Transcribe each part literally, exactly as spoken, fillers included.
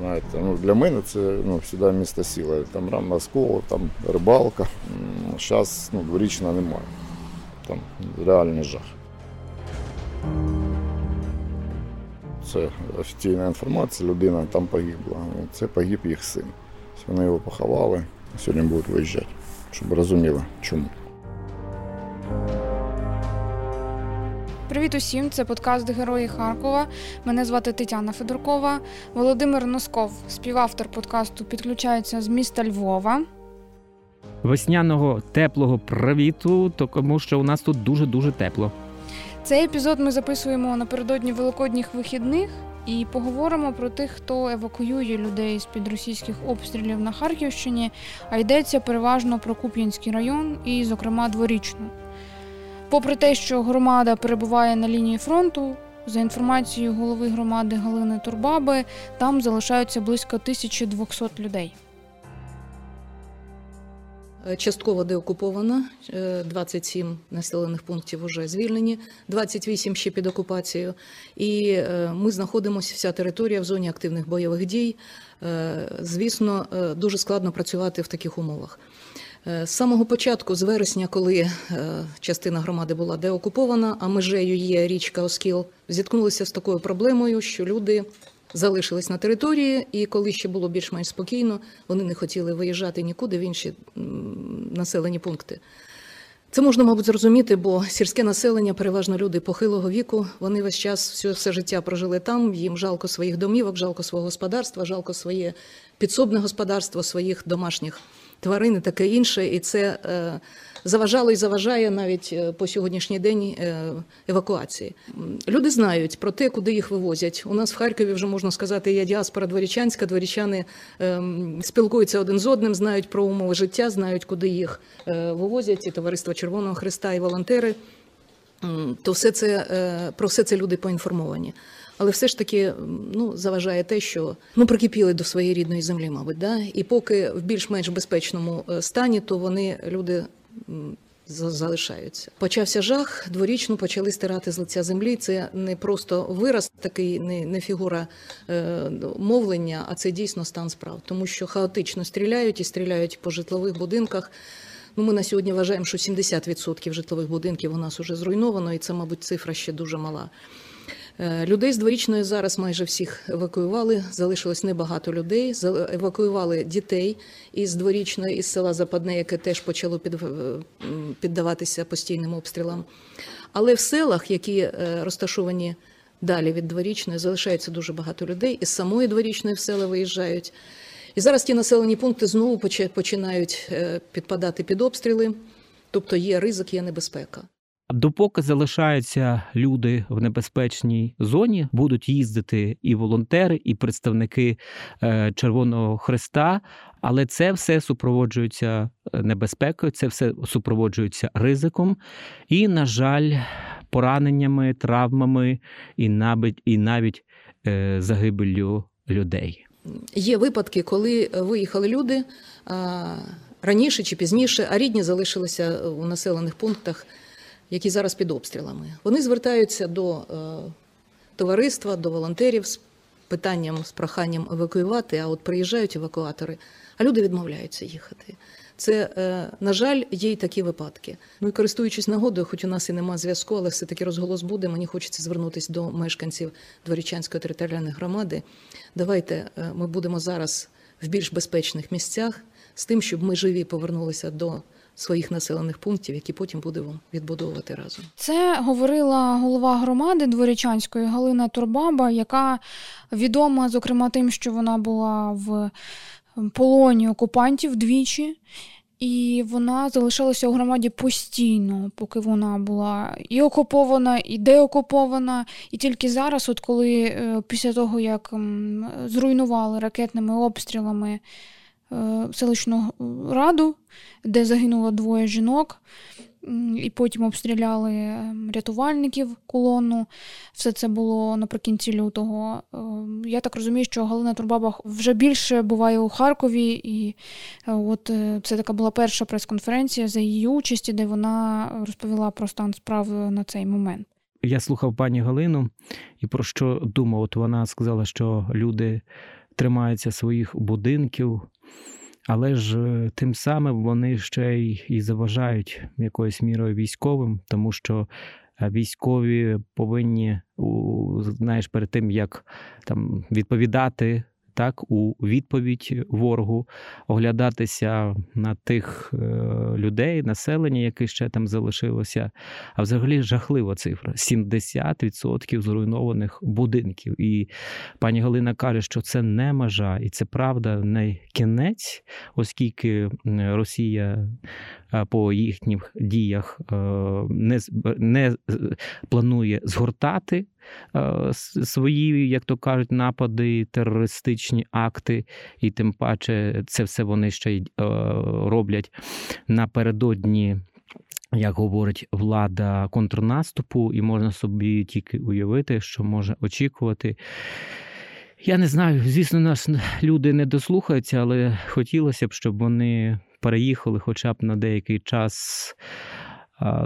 Знаєте, ну, для мене це ну, сюди місто сіла. Там ранна школа, там рибалка. Зараз ну, Дворічна немає. Там реальний жах. Це офіційна інформація, людина там погибла. Це погиб їх син. Вони його поховали. Сьогодні будуть виїжджати, щоб розуміли, чому. Привіт усім, це подкаст «Герої Харкова». Мене звати Тетяна Федуркова. Володимир Носков, співавтор подкасту, підключається з міста Львова. Весняного теплого привіту, тому що у нас тут дуже-дуже тепло. Цей епізод ми записуємо напередодні великодніх вихідних і поговоримо про тих, хто евакуює людей з-під російських обстрілів на Харківщині, а йдеться переважно про Куп'янський район і, зокрема, Дворічну. Попри те, що громада перебуває на лінії фронту, за інформацією голови громади Галини Турбаби, там залишаються близько тисяча двісті людей. Частково деокуповано, двадцять сім населених пунктів вже звільнені, двадцять вісім ще під окупацією. І ми знаходимося, вся територія в зоні активних бойових дій. Звісно, дуже складно працювати в таких умовах. З самого початку, з вересня, коли частина громади була деокупована, а межею є річка Оскіл, зіткнулися з такою проблемою, що люди залишились на території, і коли ще було більш-менш спокійно, вони не хотіли виїжджати нікуди в інші населені пункти. Це можна, мабуть, зрозуміти, бо сільське населення, переважно люди похилого віку, вони весь час все, все життя прожили там, їм жалко своїх домівок, жалко свого господарства, жалко своє підсобне господарство, своїх домашніх тварин і таке інше, і це е, заважало і заважає навіть по сьогоднішній день е, евакуації. Люди знають про те, куди їх вивозять. У нас в Харкові вже, можна сказати, є діаспора дворічанська, дворічани е, спілкуються один з одним, знають про умови життя, знають, куди їх е, вивозять, і Товариство Червоного Хреста, і волонтери. То все це, е, про все це люди поінформовані. Але все ж таки ну, заважає те, що ну, прикипіли до своєї рідної землі, мабуть. Да? І поки в більш-менш безпечному стані, то вони, люди, залишаються. Почався жах, Дворічну почали стирати з лиця землі. Це не просто вираз такий, не, не фігура е, мовлення, а це дійсно стан справ. Тому що хаотично стріляють і стріляють по житлових будинках. Ну, ми на сьогодні вважаємо, що сімдесят відсотків житлових будинків у нас уже зруйновано, і це, мабуть, цифра ще дуже мала. Людей з Дворічної зараз майже всіх евакуювали, залишилось небагато людей, евакуювали дітей із Дворічної, із села Западне, яке теж почало під, піддаватися постійним обстрілам. Але в селах, які розташовані далі від Дворічної, залишається дуже багато людей, із самої Дворічної в села виїжджають. І зараз ті населені пункти знову починають підпадати під обстріли, тобто є ризик, є небезпека. Допоки залишаються люди в небезпечній зоні, будуть їздити і волонтери, і представники Червоного Хреста, але це все супроводжується небезпекою, це все супроводжується ризиком і, на жаль, пораненнями, травмами і навіть, і навіть загибеллю людей. Є випадки, коли виїхали люди раніше чи пізніше, а рідні залишилися у населених пунктах, які зараз під обстрілами. Вони звертаються до е, товариства, до волонтерів з питанням, з проханням евакуювати, а от приїжджають евакуатори, а люди відмовляються їхати. Це, е, на жаль, є й такі випадки. Ну і користуючись нагодою, хоч у нас і нема зв'язку, але все-таки розголос буде, мені хочеться звернутися до мешканців Дворічанської територіальної громади. Давайте е, ми будемо зараз в більш безпечних місцях з тим, щоб ми живі повернулися до своїх населених пунктів, які потім будемо відбудовувати разом. Це говорила голова громади Дворічанської Галина Турбаба, яка відома, зокрема, тим, що вона була в полоні окупантів двічі, і вона залишалася у громаді постійно, поки вона була і окупована, і деокупована. І тільки зараз, от коли після того, як зруйнували ракетними обстрілами селищну раду, де загинуло двоє жінок, і потім обстріляли рятувальників колону. Все це було наприкінці лютого. Я так розумію, що Галина Турбаба вже більше буває у Харкові, і от це така була перша прес-конференція за її участі, де вона розповіла про стан справ на цей момент. Я слухав пані Галину, і про що думав. От вона сказала, що люди тримаються своїх будинків, але ж тим самим вони ще й і заважають якоюсь мірою військовим, тому що військові повинні, знаєш, перед тим, як там відповідати, так, у відповідь ворогу, оглядатися на тих людей, населення, яке ще там залишилося. А взагалі жахлива цифра. сімдесят відсотків зруйнованих будинків. І пані Галина каже, що це не межа, і це правда не кінець, оскільки Росія по їхніх діях не, не планує згортати свої, як то кажуть, напади, терористичні акти, і тим паче це все вони ще й роблять напередодні, як говорить влада, контрнаступу, і можна собі тільки уявити, що може очікувати. Я не знаю, звісно, нас люди не дослухаються, але хотілося б, щоб вони переїхали хоча б на деякий час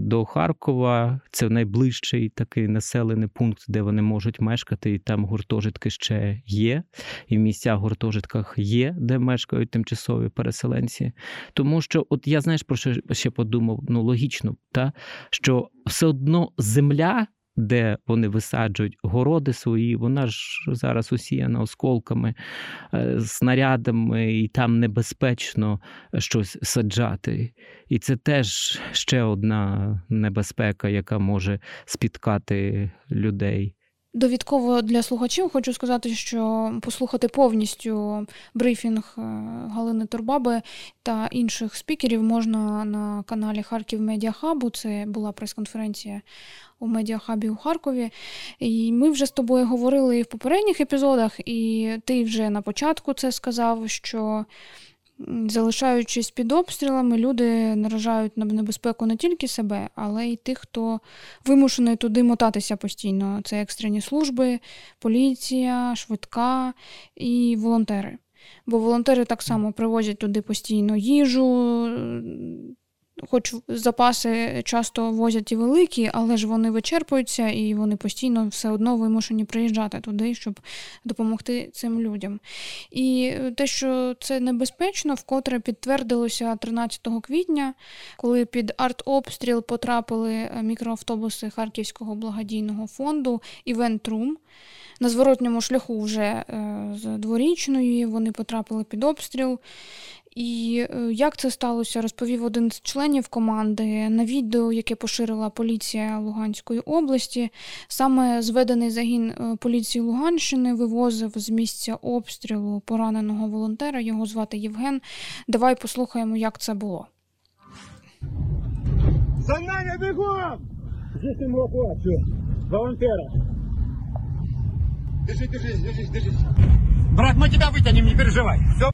до Харкова. Це найближчий такий населений пункт, де вони можуть мешкати, і там гуртожитки ще є, і в місцях гуртожитках є, де мешкають тимчасові переселенці. Тому що, от я, знаєш, про що ще подумав, ну логічно, та що все одно земля, де вони висаджують городи свої, вона ж зараз усіяна осколками, снарядами, і там небезпечно щось саджати. І це теж ще одна небезпека, яка може спіткати людей. Довідково для слухачів хочу сказати, що послухати повністю брифінг Галини Турбаби та інших спікерів можна на каналі Харків Медіахабу. Це була прес-конференція у Медіахабі у Харкові. І ми вже з тобою говорили і в попередніх епізодах, і ти вже на початку це сказав, що залишаючись під обстрілами, люди наражають на небезпеку не тільки себе, але й тих, хто вимушений туди мотатися постійно. Це екстрені служби, поліція, швидка і волонтери. Бо волонтери так само привозять туди постійно їжу, хоч запаси часто возять і великі, але ж вони вичерпуються, і вони постійно все одно вимушені приїжджати туди, щоб допомогти цим людям. І те, що це небезпечно, вкотре підтвердилося тринадцятого квітня, коли під артобстріл потрапили мікроавтобуси Харківського благодійного фонду «Iventrum». На зворотньому шляху вже з Дворічної вони потрапили під обстріл. І як це сталося, розповів один з членів команди на відео, яке поширила поліція Луганської області. Саме зведений загін поліції Луганщини вивозив з місця обстрілу пораненого волонтера, його звати Євген. Давай послухаємо, як це було. За нами бігом! Діти молоко, волонтера. Держись, держись, держись, держись. Брат, ми тебе витягнемо, не переживай. Все.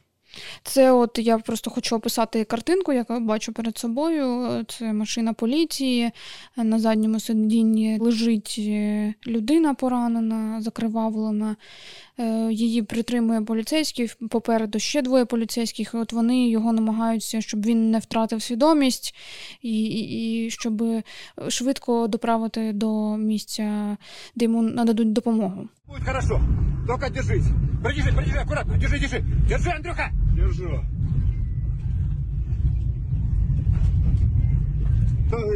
Це от я просто хочу описати картинку, яку бачу перед собою. Це машина поліції, на задньому сидінні лежить людина поранена, закривавлена. Її притримує поліцейський, попереду ще двоє поліцейських, і от вони його намагаються, щоб він не втратив свідомість, і, і, і щоб швидко доправити до місця, де йому нададуть допомогу. Буде хорошо, тільки держись. Придержи, придержи, акуратно, держи, держи. Держи, Андрюха! Держу.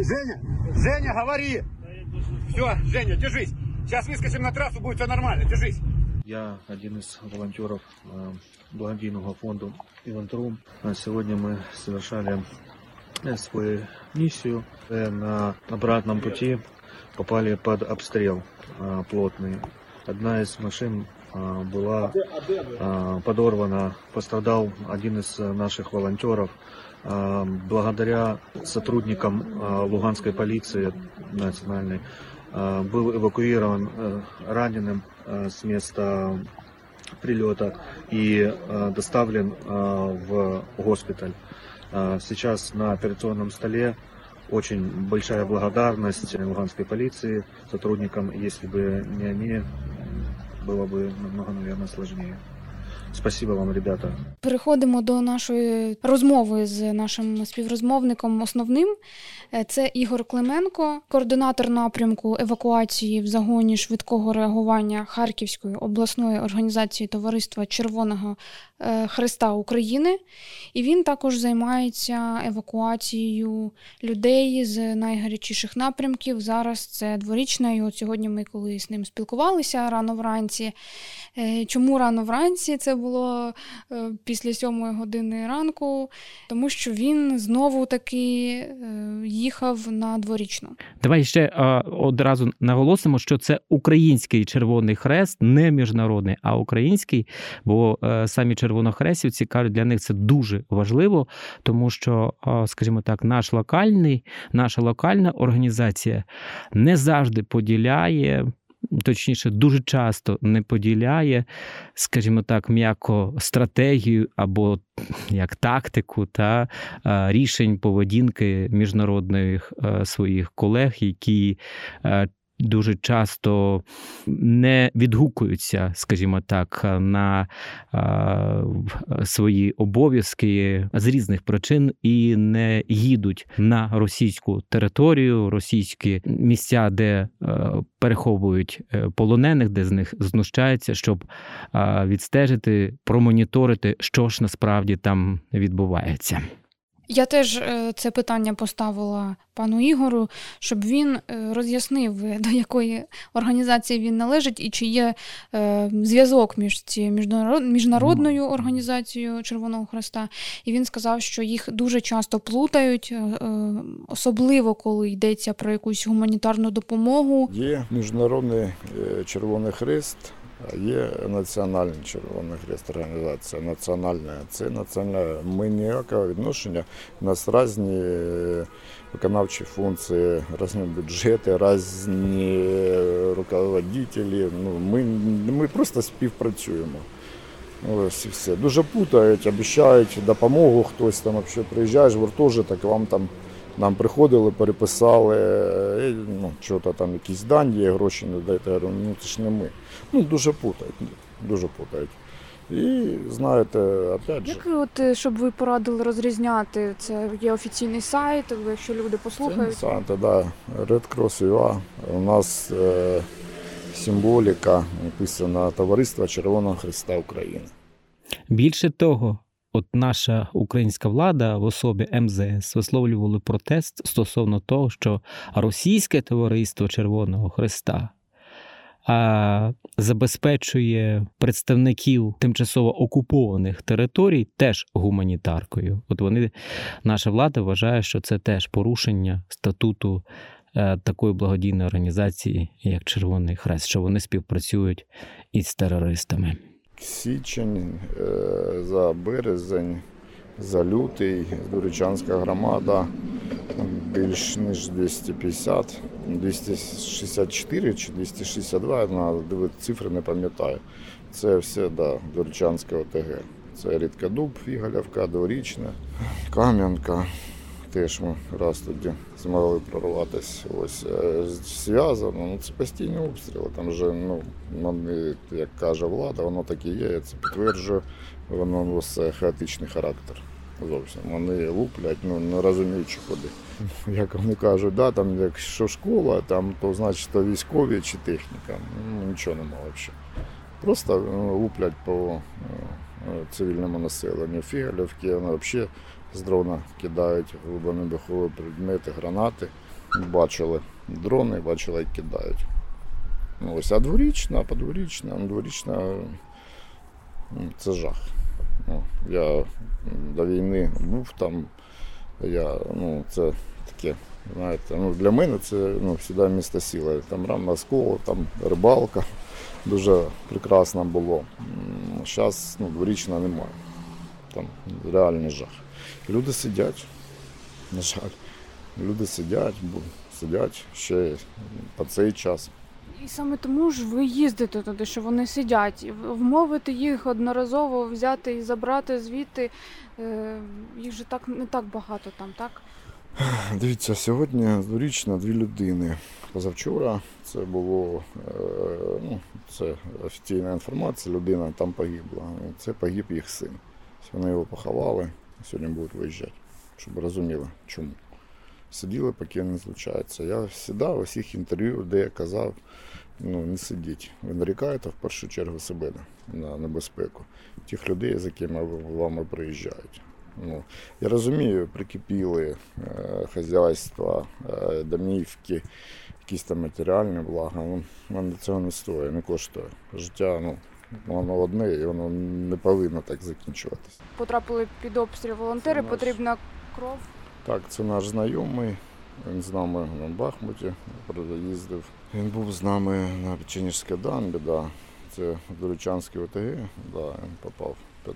Женя, Женя, говори! Все, Женя, держись. Сейчас выскочим на трассу, будет все нормально, держись. Я один из волонтеров благодейного фонда «Ивентрум». Сегодня мы совершали свою миссию. На обратном пути попали под обстрел плотный. Одна из машин была подорвана, пострадал один из наших волонтеров. Благодаря сотрудникам Луганской полиции национальной был эвакуирован раненым с места прилета и доставлен в госпиталь. Сейчас на операционном столе очень большая благодарность Луганской полиции, сотрудникам, если бы не они, было бы намного, наверное, сложнее. Спасибо вам, ребята. Переходимо до нашої розмови з нашим співрозмовником основним. Це Ігор Клименко, координатор напрямку евакуації в загоні швидкого реагування Харківської обласної організації Товариства Червоного Хреста України. І він також займається евакуацією людей з найгарячіших напрямків. Зараз це Дворічна, і от сьогодні ми коли з ним спілкувалися рано вранці. Чому рано вранці? Це було після сьомої години ранку, тому що він знову-таки їхав на Дворічну. Давай ще одразу наголосимо, що це український Червоний Хрест, не міжнародний, а український, бо самі червонохрестівці кажуть, для них це дуже важливо, тому що, скажімо так, наш локальний, наша локальна організація не завжди поділяє, точніше, дуже часто не поділяє, скажімо так, м'яко стратегію або як тактику та рішень поведінки міжнародних своїх колег, які дуже часто не відгукуються, скажімо так, на свої обов'язки з різних причин і не їдуть на російську територію, російські місця, де переховують полонених, де з них знущаються, щоб відстежити, промоніторити, що ж насправді там відбувається. Я теж це питання поставила пану Ігору, щоб він роз'яснив, до якої організації він належить і чи є зв'язок між цією міжнародною організацією Червоного Хреста. І він сказав, що їх дуже часто плутають, особливо коли йдеться про якусь гуманітарну допомогу. Є Міжнародний Червоний Хрест, а є Національний Червоний Хрест організація, національна. Це національна. Ми ніякого відношення. У нас різні виконавчі функції, різні бюджети, різні руководителі. Ну, ми, ми просто співпрацюємо. Ось і все. Дуже плутають, обіцяють допомогу, хтось там взагалі приїжджаєш в гуртожиток, вам там нам приходили, переписали, ну, що-то там якісь дані, гроші не дайте. Я говорю, ну це ж не ми. Ну, дуже путають, дуже путають. І, знаєте, опять же... Як от, щоб ви порадили розрізняти, це є офіційний сайт, якщо люди послухають? Це сайт, так, да. Red Cross ю ей. У нас е- символіка написана Товариство Червоного Хреста України. Більше того, от наша українська влада в особі ем зе ес висловлювали протест стосовно того, що російське Товариство Червоного Хреста а забезпечує представників тимчасово окупованих територій теж гуманітаркою. От вони, наша влада вважає, що це теж порушення статуту такої благодійної організації, як Червоний Хрест, що вони співпрацюють із терористами. Січень, за березень, за лютий, Дворічанська громада, більш ніж двісті п'ятдесят, двісті шістдесят чотири чи двісті шістдесят два, я цифри не пам'ятаю. Це все, да, Дворічанське о те ге. Це Рідкодуб, Фиголівка, Дворічне, Кам'янка. Теж ми раз тоді змогли прорватися. Ось зв'язано, ну це постійні обстріли. Там вже, ну, вони, як каже влада, воно таке є, я це підтверджую, воно носить хаотичний характер. Зовсім вони луплять, ну не розуміючи куди. Як вони кажуть, да, там якщо школа, там то значить то військові чи техніка. Ну, нічого немає взагалі. Просто луплять по цивільному населенню. Фиголівки, вони взагалі з дрона кидають глибинобухові предмети, гранати. Бачили дрони, бачили, як кидають. Ну, ось, а Дворічна, подворічна, Дворічна – це жах. Ну, я до війни був там, я, ну, це таке, знаєте, ну, для мене це, ну, сюди місто сіли. Там равно Осколу, там рибалка, дуже прекрасно було. Зараз, ну, Дворічна немає, там реальний жах. Люди сидять, на жаль, люди сидять, сидять ще по цей час. І саме тому ж ви їздите туди, що вони сидять, вмовити їх одноразово взяти і забрати звідти, їх же так не так багато там, так? Дивіться, сьогодні дворічна дві людини. Позавчора це було, ну, це офіційна інформація, людина там погибла. Це погиб їх син. Вони його поховали, сьогодні будуть виїжджати, щоб розуміли, чому. Сиділи, поки не злучаються. Я завжди в усіх інтерв'ю, де я казав, ну, не сидіть. Ви нарікаєте в першу чергу себе на небезпеку. Тих людей, з якими вами приїжджають. Ну, я розумію, прикипіли е, хазяйства, е, домівки, якісь там матеріальні блага. Ну, воно цього не стоїть, не коштує. Життя, ну, воно одне і воно не повинно так закінчуватися. Потрапили під обстріл волонтери, наш... потрібна кров? Так, це наш знайомий, він з нами на Бахмуті їздив. Він був з нами на Печеніжській дамбі, да. Це Дворічанське О Т Г, да, він попав під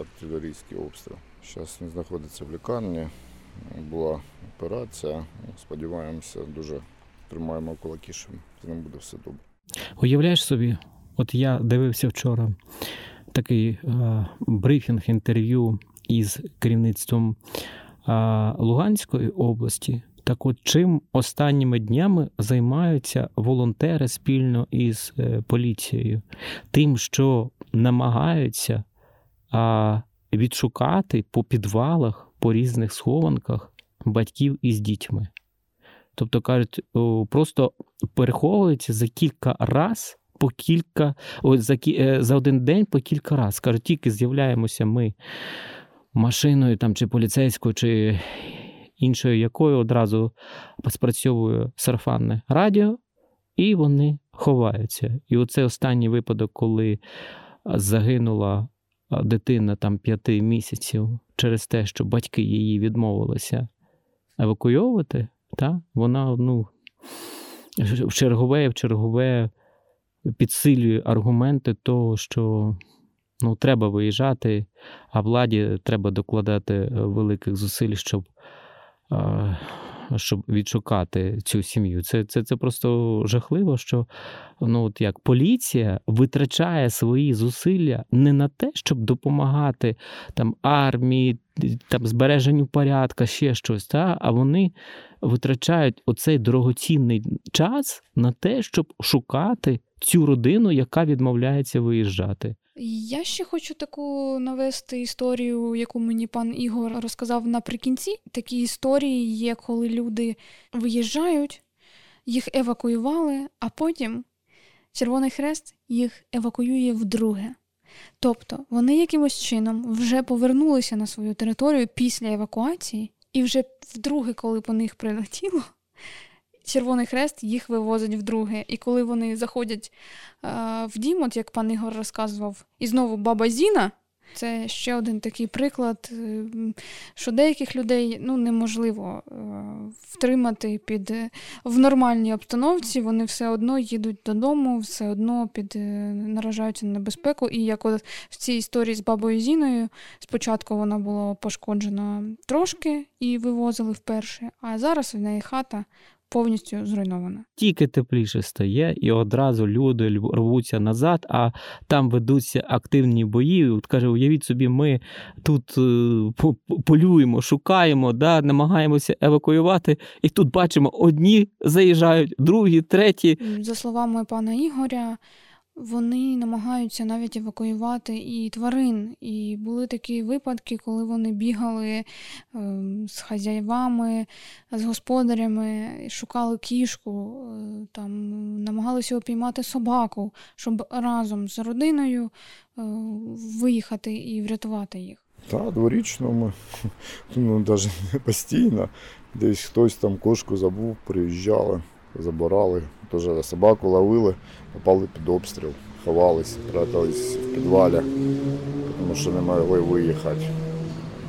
артилерійський обстріл. Зараз він знаходиться в лікарні, була операція, сподіваємося, дуже тримаємо кулаки, що з ним буде все добре. Уявляєш собі, от я дивився вчора такий а, брифінг, інтерв'ю із керівництвом а, Луганської області. Так от, чим останніми днями займаються волонтери спільно із е, поліцією? Тим, що намагаються а, відшукати по підвалах, по різних схованках батьків із дітьми. Тобто, кажуть, о, просто переховуються за кілька раз, по кілька, о, за, за один день по кілька раз. Кажуть, тільки з'являємося ми машиною там, чи поліцейською, чи іншою якою, одразу спрацьовує сарафанне радіо, і вони ховаються. І оце останній випадок, коли загинула дитина там п'яти місяців через те, що батьки її відмовилися евакуйовувати, та? Вона, ну, в чергове, в чергове підсилює аргументи того, що, ну, треба виїжджати, а владі треба докладати великих зусиль, щоб, щоб відшукати цю сім'ю. Це, це, це просто жахливо, що, ну, от як поліція витрачає свої зусилля не на те, щоб допомагати там армії, там збереженню порядку, ще щось, та? А вони витрачають оцей дорогоцінний час на те, щоб шукати цю родину, яка відмовляється виїжджати. Я ще хочу таку навести історію, яку мені пан Ігор розказав наприкінці. Такі історії є, коли люди виїжджають, їх евакуювали, а потім Червоний Хрест їх евакуює вдруге. Тобто вони якимось чином вже повернулися на свою територію після евакуації, і вже вдруге, коли по них прилетіло, Червоний Хрест їх вивозить вдруге. І коли вони заходять е, в дім, от як пан Ігор розказував, і знову баба Зіна, це ще один такий приклад, е, що деяких людей, ну, неможливо е, втримати під, е, в нормальній обстановці, вони все одно їдуть додому, все одно під, е, наражаються на небезпеку. І як от в цій історії з бабою Зіною, спочатку вона була пошкоджена трошки і вивозили вперше, а зараз в неї хата повністю зруйнована. Тільки тепліше стає, і одразу люди рвуться назад, а там ведуться активні бої. От, каже, уявіть собі, ми тут полюємо, шукаємо, да, намагаємося евакуювати, і тут бачимо, одні заїжджають, другі, треті. За словами пана Ігоря, вони намагаються навіть евакуювати і тварин. І були такі випадки, коли вони бігали з хазяєвами, з господарями, шукали кішку, там намагалися опіймати собаку, щоб разом з родиною виїхати і врятувати їх. Так, дворічно ми, ну, навіть не постійно, десь хтось там кошку забув, приїжджали. Забирали, теж собаку ловили, попали під обстріл, ховались, прятались в підвалі, тому що не могли виїхати.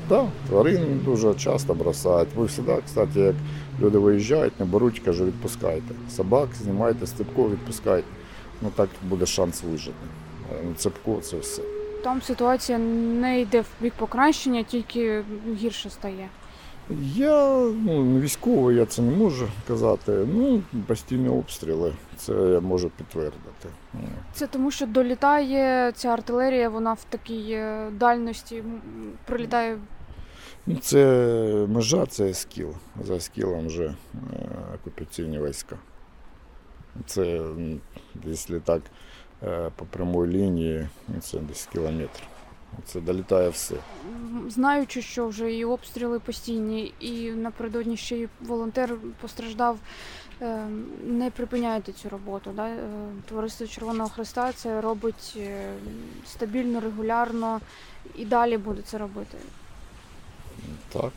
Так, тварин дуже часто бросають. Ви завжди, кстати, як люди виїжджають, не беруть, кажуть, відпускайте. Собак знімайте з цепку, відпускайте. Ну так буде шанс вижити. На цепку це все. Там ситуація не йде в бік покращення, тільки гірше стає. Я, ну, військовий, я це не можу казати. Ну, постійні обстріли, це я можу підтвердити. Це тому, що долітає ця артилерія, вона в такій дальності прилітає? Це межа, це Оскіл. За Оскілом вже окупаційні війська. Це, якщо так, по прямій лінії, це десь кілометр. Це долітає все. Знаючи, що вже і обстріли постійні, і напередодні ще й волонтер постраждав, не припиняєте цю роботу. Да? Товариство Червоного Хреста це робить стабільно, регулярно і далі буде це робити. Так,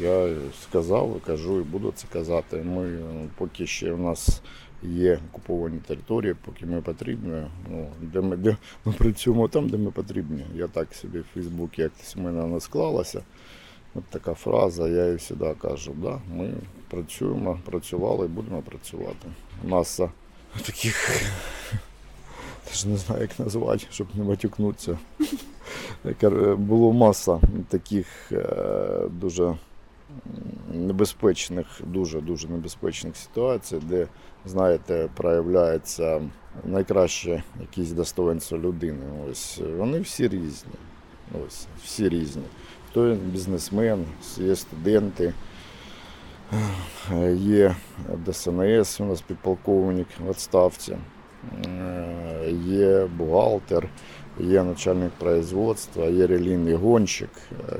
я сказав, кажу і буду це казати. Ми, поки ще в нас є окуповані території, поки ми потрібні, ну, де ми, де, ми працюємо там, де ми потрібні. Я так собі в Фейсбуці, як в мене вона склалася, от така фраза, я її завжди кажу, да, ми працюємо, працювали і будемо працювати. Маса таких, теж не знаю, як назвати, щоб не матюкнутися. Було маса таких дуже небезпечних, дуже-дуже небезпечних ситуацій, де, знаєте, проявляється найкраще якісь достоинства людини. Ось вони всі різні. Ось, всі різні. Хто бізнесмен, є студенти, є Д С Н С, у нас підполковник в відставці, є бухгалтер, є начальник производства, є релійний гонщик,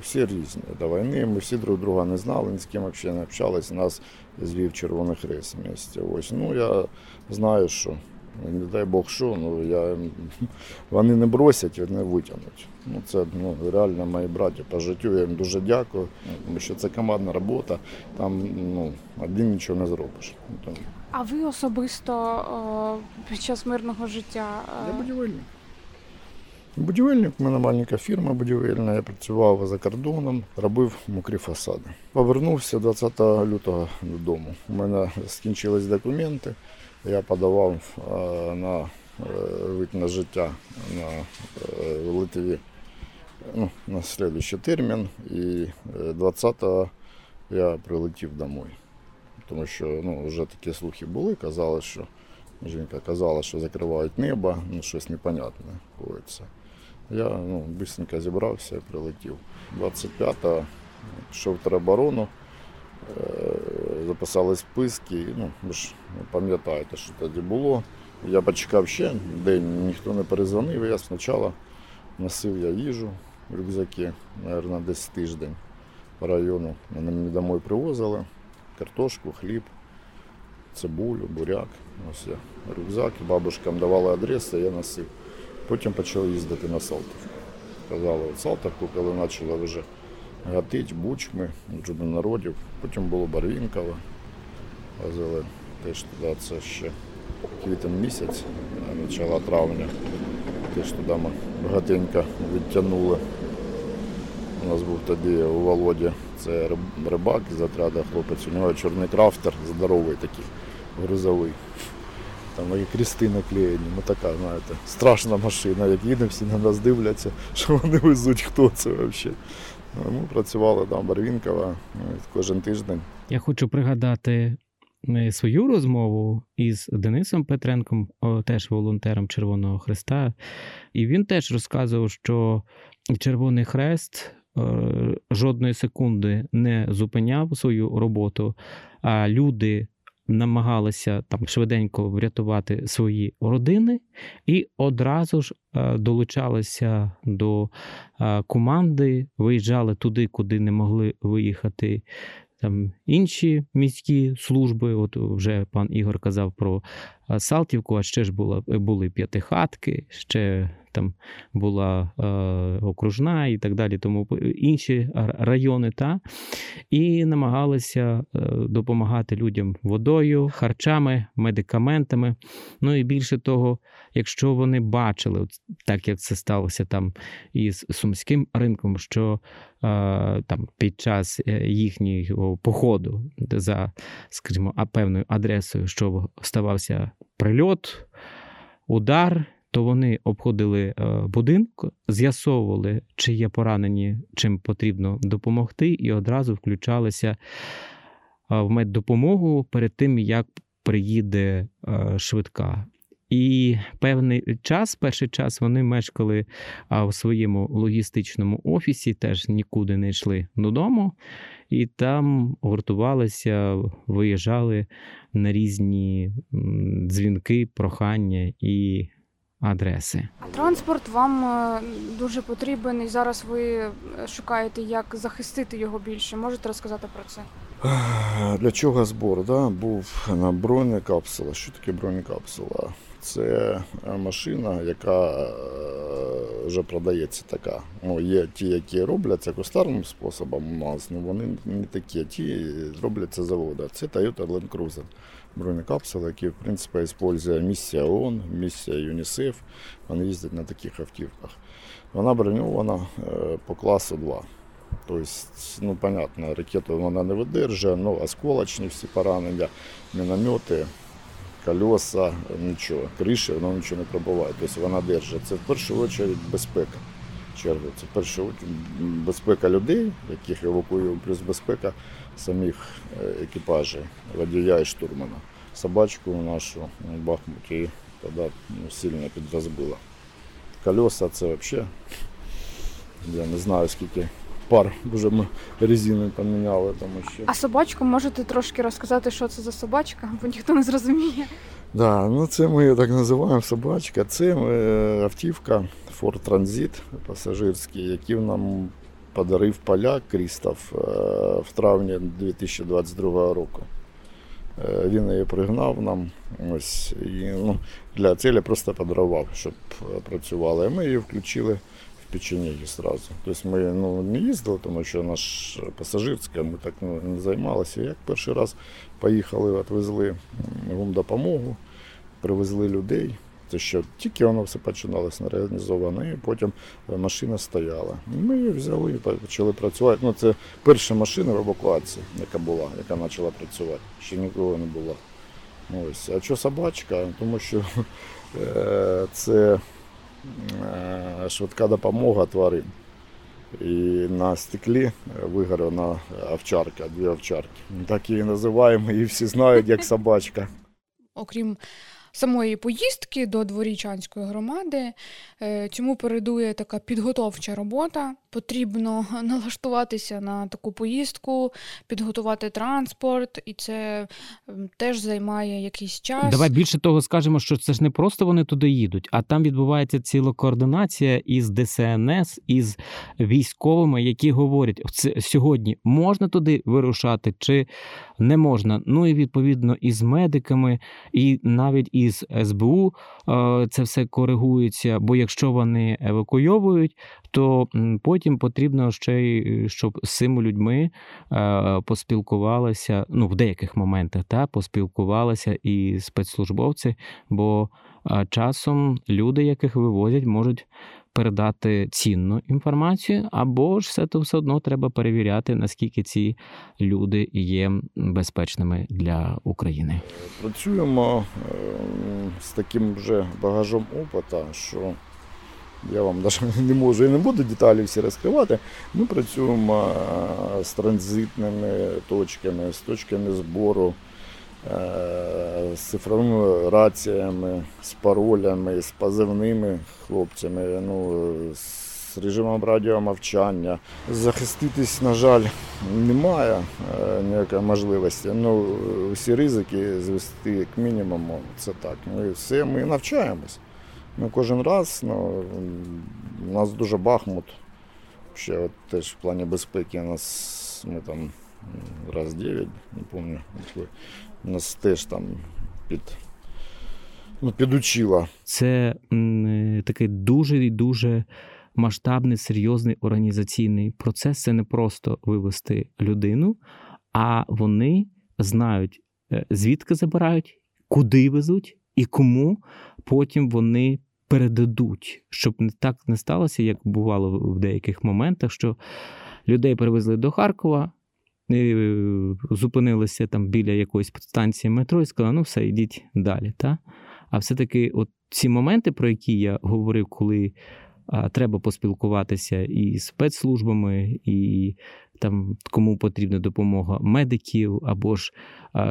всі різні. До війни ми всі друг друга не знали, ні з ким взагалі не общалися, нас звів Червоний Хрест в місті. Ось, ну я знаю, що, не дай Бог що, ну, я... вони не бросять, вони витягнуть. Ну, це ну, реально мої браття по життю, я їм дуже дякую, тому що це командна робота, там ну, один нічого не зробиш. А ви особисто о, під час мирного життя? О... Я будівельник. Будівельник, у мене маленька фірма будівельна, я працював за кордоном, робив мокрі фасади. Повернувся двадцятого лютого додому. У мене скінчились документи, я подавав на вид на життя на Литві ну, на слідуючий термін. І двадцятого я прилетів домой, тому що ну, вже такі слухи були, казали, що жінка казала, що закривають небо, ну щось непонятне коїться. Я ну, швидко зібрався і прилетів. двадцять п'ятого пішов в тероборону, записали списки. Ну, ви ж пам'ятаєте, що тоді було. Я почекав ще день, ніхто не перезвонив. Я спочатку носив я їжу в рюкзаки, мабуть, десь тиждень по району. Вони мені домой привозили картошку, хліб, цибулю, буряк. Ось я рюкзак, бабушкам давали адреси, я носив. Потім почали їздити на Салтівку. Казали, от Салтівку, коли почали вже гатити бучми, народів. Потім було Барвінково. Возили теж туди, це ще квітень місяць, почало травня. Теж туди ми багатенько відтягнули. У нас був тоді у Володі, це рибак з отряду хлопець, у нього чорний крафтер, здоровий такий, грузовий. Там мої крісти наклеєні, ми така, знаєте, страшна машина, як їдемо, всі на нас дивляться, що вони везуть, хто це взагалі. Ми працювали там Барвінкова кожен тиждень. Я хочу пригадати свою розмову із Денисом Петренком, теж волонтером Червоного Хреста, і він теж розказував, що Червоний Хрест жодної секунди не зупиняв свою роботу, а люди намагалися там швиденько врятувати свої родини і одразу ж долучалися до команди, виїжджали туди, куди не могли виїхати там інші міські служби. От вже пан Ігор казав про Салтівку, а ще ж була, були П'ятихатки, ще там була е, окружна і так далі, тому інші райони, та, і намагалися е, допомагати людям водою, харчами, медикаментами. Ну і більше того, якщо вони бачили, от, так як це сталося там із Сумським ринком, що е, там під час їхнього походу за, скажімо, певною адресою, що ставався прильот, удар, то вони обходили будинок, з'ясовували, чи є поранені, чим потрібно допомогти, і одразу включалися в меддопомогу перед тим, як приїде швидка. І певний час, перший час вони мешкали в своєму логістичному офісі, теж нікуди не йшли додому. І там гуртувалися, виїжджали на різні дзвінки, прохання і адреси. Транспорт вам дуже потрібен, і зараз ви шукаєте, як захистити його більше. Можете розказати про це? Для чого збор? Да? Був на бронекапсула. Що таке бронекапсула? Це машина, яка вже продається така. Ну, є ті, які робляться кустарним способом у нас, ну вони не такі. Ті робляться заводи. Це Toyota Land Cruiser. Бронекапсула, які, в принципі, використовує місія ООН, місія ЮНІСЕФ. Вони їздять на таких автівках. Вона броньована по класу два. Тобто, ну, понятно, ракету вона не видержує, але осколочні всі поранення, міномети, колеса, нічого, криші, воно нічого не пробуває. Тобто вона держить. Це в першу чергу безпека. Черга. Це в першу безпека людей, яких евакуюють, плюс безпека самих екіпажів, водія і штурмана. Собачку нашу в Бахмуті тоді ну, сильно підрозбила. Колеса це взагалі, я не знаю скільки пар, вже ми резини поміняли там ще. А собачку можете трошки розказати, що це за собачка, бо ніхто не зрозуміє. Да, ну це ми її так називаємо собачка. Це автівка Ford Transit пасажирський, який нам подарив поляк Крістов в травні дві тисячі двадцять другого року. Він її пригнав нам ось, і, ну, для цілі просто подарував, щоб працювали. Ми її включили в Печеніжі одразу. Тобто ми ну, не їздили, тому що наш пасажирська, ми так ну, не займалися. Як перший раз поїхали, відвезли гумдопомогу, привезли людей. Це ще тільки воно все починалося неорганізовано, і потім машина стояла. Ми її взяли і почали працювати. Ну, це перша машина в евакуації, яка була, яка почала працювати. Ще нікого не було. Ось. А що собачка? Тому що е- це е- швидка допомога тварин. І на стеклі вигорена овчарка, дві овчарки. Так її називаємо, і всі знають, як собачка. Окрім самої поїздки до Дворічанської громади, цьому передує така підготовча робота. Потрібно налаштуватися на таку поїздку, підготувати транспорт, і це теж займає якийсь час. Давай більше того скажемо, що це ж не просто вони туди їдуть, а там відбувається ціла координація із Де Ес Ен Ес, із військовими, які говорять, сьогодні можна туди вирушати чи не можна. Ну і відповідно і з медиками, і навіть із Ес Бе У це все коригується, бо якщо вони евакуйовують, то потім потрібно ще й, щоб з цими людьми поспілкувалися, ну, в деяких моментах, та, поспілкувалися і спецслужбовці, бо часом люди, яких вивозять, можуть передати цінну інформацію, або ж все то все одно треба перевіряти, наскільки ці люди є безпечними для України. Працюємо з таким вже багажом опиту, що я вам навіть не можу і не буду деталі всі розкривати. Ми працюємо з транзитними точками, з точками збору, з цифровими раціями, з паролями, з позивними хлопцями, ну, з режимом радіомовчання. Захиститись, на жаль, немає ніякої можливості. Ну, всі ризики звести к мінімуму. Це так. Ми все, ми навчаємось. Ну, кожен раз, ну, у нас дуже Бахмут, ще от теж в плані безпеки у нас, ми там раз дев'ять, не помню, у нас теж там під, ну, підучила. Це м, такий дуже і дуже масштабний, серйозний організаційний процес. Це не просто вивести людину, а вони знають, звідки забирають, куди везуть і кому потім вони передадуть, щоб не так не сталося, як бувало в деяких моментах, що людей привезли до Харкова, зупинилися там біля якоїсь станції метро і сказали, ну все, йдіть далі. Та? А все-таки от ці моменти, про які я говорив, коли а, треба поспілкуватися і з спецслужбами, і там кому потрібна допомога медиків, або ж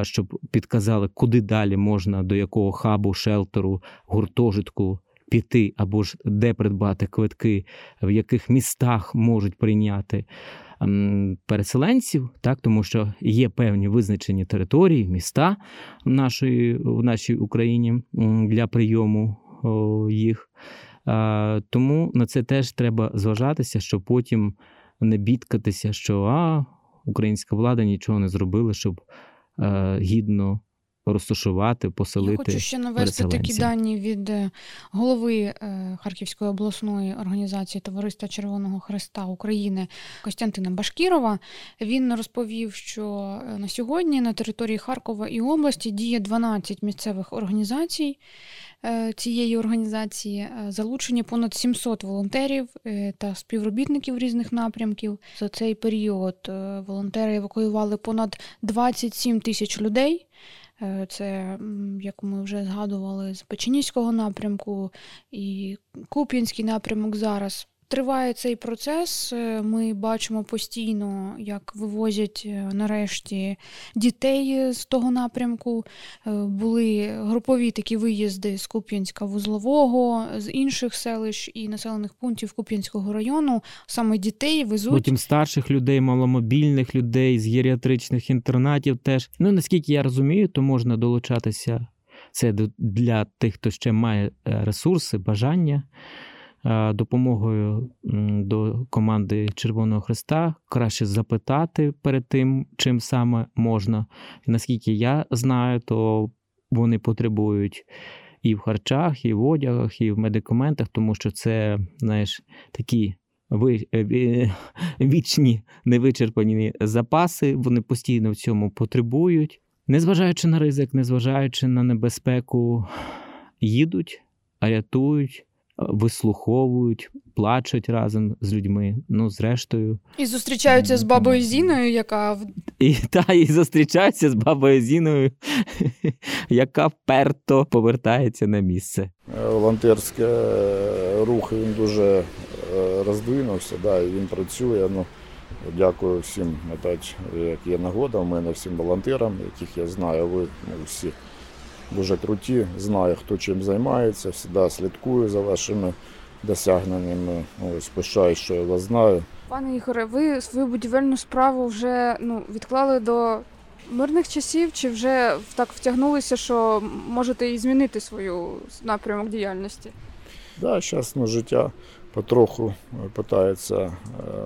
щоб підказали, куди далі можна, до якого хабу, шелтеру, гуртожитку піти, або ж де придбати квитки, в яких містах можуть прийняти переселенців, так, тому що є певні визначені території, міста в нашій, в нашій Україні для прийому їх. Тому на це теж треба зважатися, щоб потім не бідкатися, що а, українська влада нічого не зробила, щоб а, гідно розташувати, поселити переселенців. Я хочу ще навести такі дані від голови Харківської обласної організації Товариства Червоного Хреста України Костянтина Башкірова. Він розповів, що на сьогодні на території Харкова і області діє дванадцять місцевих організацій. Цієї організації залучені понад сімсот волонтерів та співробітників різних напрямків. За цей період волонтери евакуювали понад двадцять сім тисяч людей. Це, як ми вже згадували, з Печеніжського напрямку і Куп'янський напрямок зараз. Триває цей процес, ми бачимо постійно, як вивозять нарешті дітей з того напрямку. Були групові такі виїзди з Куп'янська вузлового, з інших селищ і населених пунктів Куп'янського району. Саме дітей везуть. Потім старших людей, маломобільних людей, з геріатричних інтернатів теж. Ну, наскільки я розумію, то можна долучатися. Це для тих, хто ще має ресурси, бажання. Допомогою до команди Червоного Хреста краще запитати перед тим, чим саме можна. Наскільки я знаю, то вони потребують і в харчах, і в одягах, і в медикаментах, тому що це, знаєш, такі вічні невичерпані запаси, вони постійно в цьому потребують. Незважаючи на ризик, незважаючи на небезпеку, їдуть, рятують, вислуховують, плачуть разом з людьми, ну, зрештою. І зустрічаються з бабою Зіною, яка... І, та, і зустрічаються з бабою Зіною, яка вперто повертається на місце. Волонтерський рух, він дуже роздвинувся, да, і він працює. Ну, дякую всім, опять, як є нагода, в мене всім волонтерам, яких я знаю, ви ну, всі. Дуже круті, знаю, хто чим займається, завжди слідкую за вашими досягненнями, ось пишаю, що я вас знаю. Пане Ігоре, ви свою будівельну справу вже ну, відклали до мирних часів, чи вже так втягнулися, що можете і змінити свою напрямок діяльності? Так, да, зараз ну, життя потроху питається,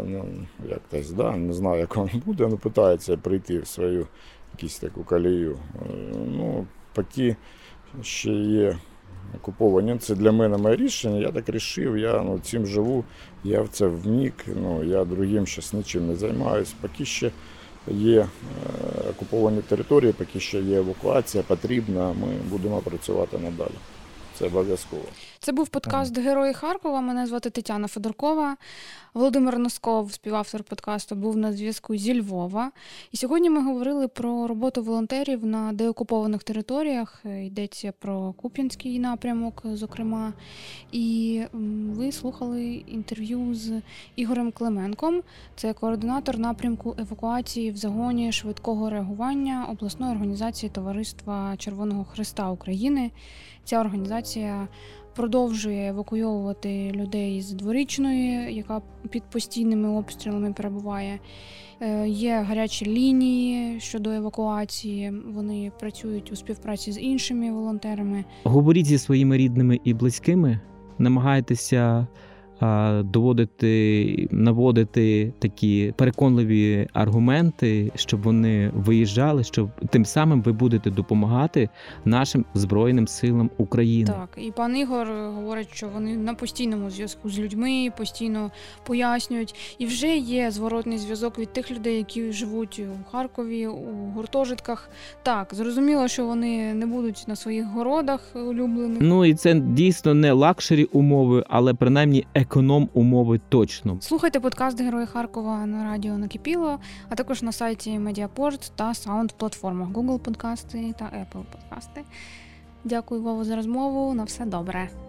ну, як десь, да, не знаю, як воно буде, але питається прийти в свою якусь таку колію. Ну, поки ще є окуповані. Це для мене моє рішення, я так вирішив, я ну, цим живу, я в це вник, ну, я другим зараз нічим не займаюся. Поки ще є окуповані території, поки ще є евакуація, потрібна, ми будемо працювати надалі. Це обов'язково. Це був подкаст «Герої Харкова». Мене звати Тетяна Федуркова. Володимир Носков, співавтор подкасту, був на зв'язку зі Львова. І сьогодні ми говорили про роботу волонтерів на деокупованих територіях. Йдеться про Куп'янський напрямок, зокрема. І ви слухали інтерв'ю з Ігорем Клименком. Це координатор напрямку евакуації в загоні швидкого реагування обласної організації Товариства Червоного Хреста України. Ця організація продовжує евакуйовувати людей з Дворічної, яка під постійними обстрілами перебуває. Є гарячі лінії щодо евакуації, вони працюють у співпраці з іншими волонтерами. Говоріть зі своїми рідними і близькими, намагайтеся доводити, наводити такі переконливі аргументи, щоб вони виїжджали, щоб тим самим ви будете допомагати нашим Збройним силам України. Так, і пан Ігор говорить, що вони на постійному зв'язку з людьми, постійно пояснюють. І вже є зворотний зв'язок від тих людей, які живуть у Харкові, у гуртожитках. Так, зрозуміло, що вони не будуть на своїх городах улюблених. Ну і це дійсно не лакшері умови, але принаймні економ умови точно. Слухайте подкаст «Герої Харкова» на радіо «Накипіло», а також на сайті Медіапорт та саунд-платформах Google подкасти та Apple подкасти. Дякую, Вова, за розмову. На все добре.